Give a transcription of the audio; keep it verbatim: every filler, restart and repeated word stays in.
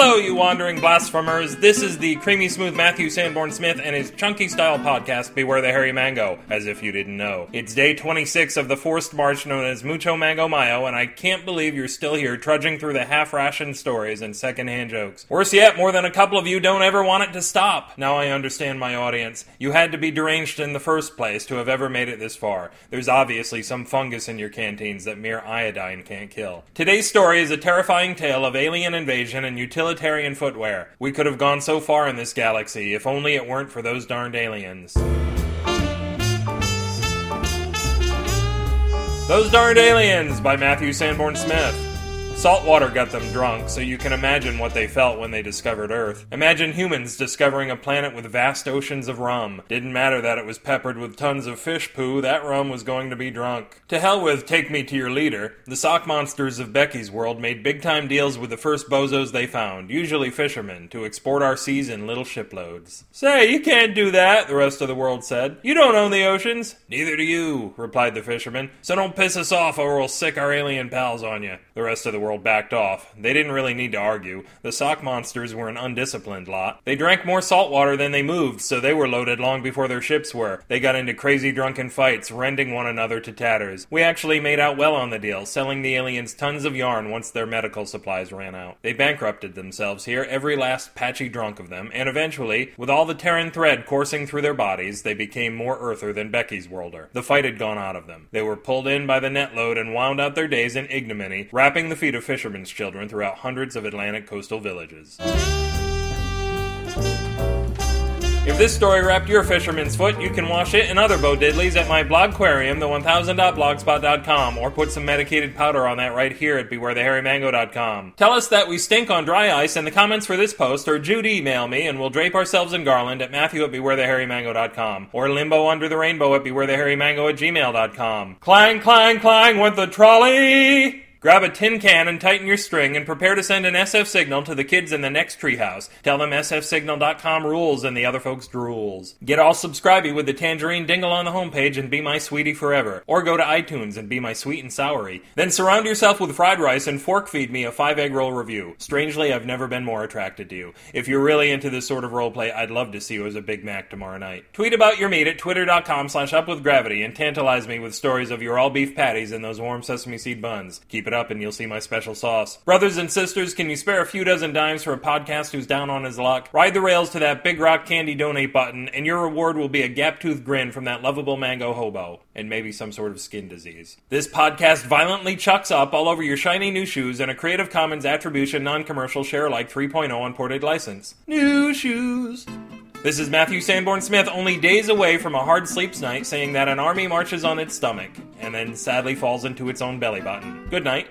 Hello, you wandering blasphemers. This is the creamy smooth Matthew Sanborn Smith and his chunky style podcast, Beware the Hairy Mango, as if you didn't know. It's day twenty-six of the forced march known as Mucho Mango Mayo, and I can't believe you're still here trudging through the half-rationed stories and second-hand jokes. Worse yet, more than a couple of you don't ever want it to stop. Now I understand my audience. You had to be deranged in the first place to have ever made it this far. There's obviously some fungus in your canteens that mere iodine can't kill. Today's story is a terrifying tale of alien invasion and utilitarian footwear. We could have gone so far in this galaxy if only it weren't for those darned aliens. Those Darned Aliens by Matthew Sanborn Smith. Salt water got them drunk, so you can imagine what they felt when they discovered Earth. Imagine humans discovering a planet with vast oceans of rum. Didn't matter that it was peppered with tons of fish poo, that rum was going to be drunk. To hell with Take Me to Your Leader, the sock monsters of Becky's World made big-time deals with the first bozos they found, usually fishermen, to export our seas in little shiploads. Say, you can't do that, the rest of the world said. You don't own the oceans. Neither do you, replied the fishermen, so don't piss us off or we'll sick our alien pals on you. The rest of the world backed off. They didn't really need to argue. The sock monsters were an undisciplined lot. They drank more salt water than they moved, so they were loaded long before their ships were. They got into crazy drunken fights, rending one another to tatters. We actually made out well on the deal, selling the aliens tons of yarn once their medical supplies ran out. They bankrupted themselves here, every last patchy drunk of them, and eventually, with all the Terran thread coursing through their bodies, they became more Earther than Becky's Worlder. The fight had gone out of them. They were pulled in by the netload and wound out their days in ignominy, wrapping the feet of of fishermen's children throughout hundreds of Atlantic coastal villages. If this story wrapped your fisherman's foot, you can wash it and other bo diddlies at my blogquarium, the one thousand dot blogspot dot com, or put some medicated powder on that right here at beware the hairy mango dot com. Tell us that we stink on dry ice in the comments for this post, or Jude email me and we'll drape ourselves in garland at Matthew at beware the hairy mango dot com, or limbo under the rainbow at beware the hairy mango at gmail dot com. Clang, clang, clang with the trolley! Grab a tin can and tighten your string and prepare to send an S F signal to the kids in the next treehouse. Tell them S F signal dot com rules and the other folks drools. Get all subscribey with the tangerine dingle on the homepage and be my sweetie forever. Or go to iTunes and be my sweet and soury. Then surround yourself with fried rice and fork feed me a five egg roll review. Strangely, I've never been more attracted to you. If you're really into this sort of roleplay, I'd love to see you as a Big Mac tomorrow night. Tweet about your meat at twitter dot com slash up with gravity and tantalize me with stories of your all beef patties and those warm sesame seed buns. Keep it up and you'll see my special sauce. Brothers and sisters, can you spare a few dozen dimes for a podcast who's down on his luck? Ride the rails to that Big Rock Candy donate button, and your reward will be a gap-toothed grin from that lovable mango hobo, and maybe some sort of skin disease. This podcast violently chucks up all over your shiny new shoes and a Creative Commons Attribution Non-Commercial Share-alike three point oh unported license. New shoes! This is Matthew Sanborn Smith, only days away from a hard sleep's night, saying that an army marches on its stomach, and then sadly falls into its own belly button. Good night.